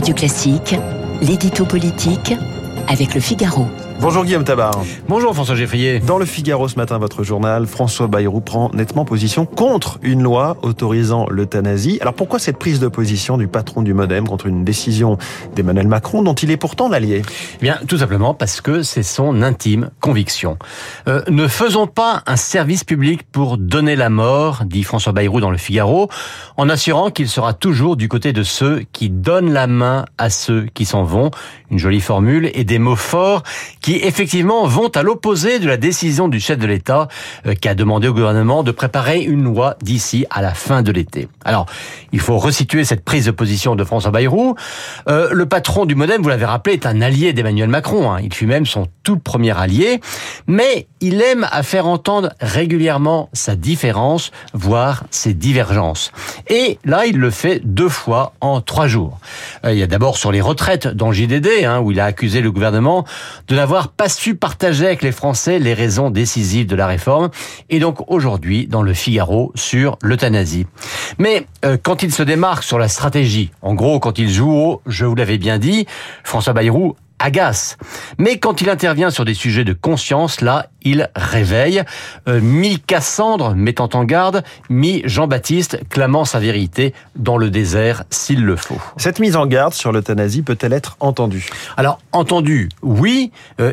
Radio Classique, l'édito politique avec Le Figaro. Bonjour Guillaume Tabard. Bonjour François Geffrier. Dans Le Figaro ce matin, votre journal, François Bayrou prend nettement position contre une loi autorisant l'euthanasie. Alors pourquoi cette prise de position du patron du MoDem contre une décision d'Emmanuel Macron dont il est pourtant l'allié ? Eh bien, tout simplement parce que c'est son intime conviction. Ne faisons pas un service public pour donner la mort, dit François Bayrou dans Le Figaro, en assurant qu'il sera toujours du côté de ceux qui donnent la main à ceux qui s'en vont. Une jolie formule et des mots forts qui effectivement vont à l'opposé de la décision du chef de l'État qui a demandé au gouvernement de préparer une loi d'ici à la fin de l'été. Alors, il faut resituer cette prise de position de François Bayrou. Le patron du MoDem, vous l'avez rappelé, est un allié d'Emmanuel Macron. Il fut même son tout premier allié. Mais il aime à faire entendre régulièrement sa différence, voire ses divergences. Et là, il le fait 2 fois en 3 jours. Il y a d'abord sur les retraites dans JDD, où il a accusé le gouvernement de n'avoir pas su partager avec les Français les raisons décisives de la réforme, et donc aujourd'hui dans Le Figaro sur l'euthanasie. Mais quand il se démarque sur la stratégie, en gros quand il joue au « je vous l'avais bien dit », François Bayrou agace. Mais quand il intervient sur des sujets de conscience, là, il réveille. Mi-Cassandre mettant en garde, mi-Jean-Baptiste clamant sa vérité dans le désert s'il le faut. Cette mise en garde sur l'euthanasie peut-elle être entendue ? Alors, entendue, oui.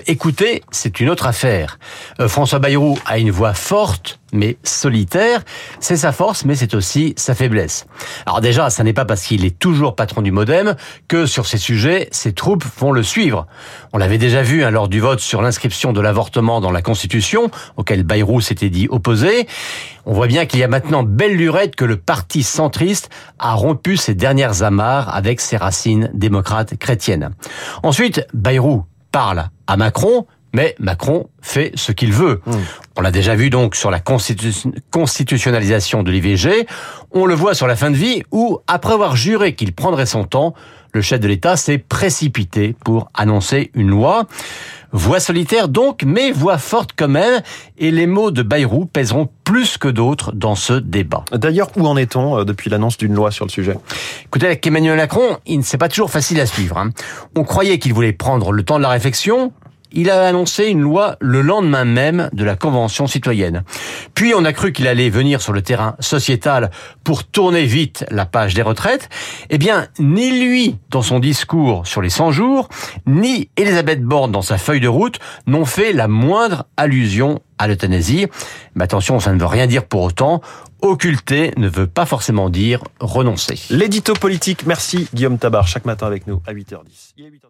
Écoutez, c'est une autre affaire. François Bayrou a une voix forte, mais solitaire. C'est sa force, mais c'est aussi sa faiblesse. Alors déjà, ça n'est pas parce qu'il est toujours patron du MoDem que sur ces sujets, ses troupes vont le suivre. On l'avait déjà vu lors du vote sur l'inscription de l'avortement dans la Constitution, auquel Bayrou s'était dit opposé. On voit bien qu'il y a maintenant belle lurette que le parti centriste a rompu ses dernières amarres avec ses racines démocrates chrétiennes. Ensuite, Bayrou parle à Macron, mais Macron fait ce qu'il veut. On l'a déjà vu donc sur la constitutionnalisation de l'IVG. On le voit sur la fin de vie où, après avoir juré qu'il prendrait son temps, le chef de l'État s'est précipité pour annoncer une loi. Voix solitaire donc, mais voix forte quand même. Et les mots de Bayrou pèseront plus que d'autres dans ce débat. D'ailleurs, où en est-on depuis l'annonce d'une loi sur le sujet ? Écoutez, avec Emmanuel Macron, c'est pas toujours facile à suivre. On croyait qu'il voulait prendre le temps de la réflexion. Il a annoncé une loi le lendemain même de la Convention citoyenne. Puis on a cru qu'il allait venir sur le terrain sociétal pour tourner vite la page des retraites. Eh bien, ni lui dans son discours sur les 100 jours, ni Elisabeth Borne dans sa feuille de route n'ont fait la moindre allusion à l'euthanasie. Mais attention, ça ne veut rien dire pour autant. Occulter ne veut pas forcément dire renoncer. L'édito politique, merci Guillaume Tabard, chaque matin avec nous à 8h10.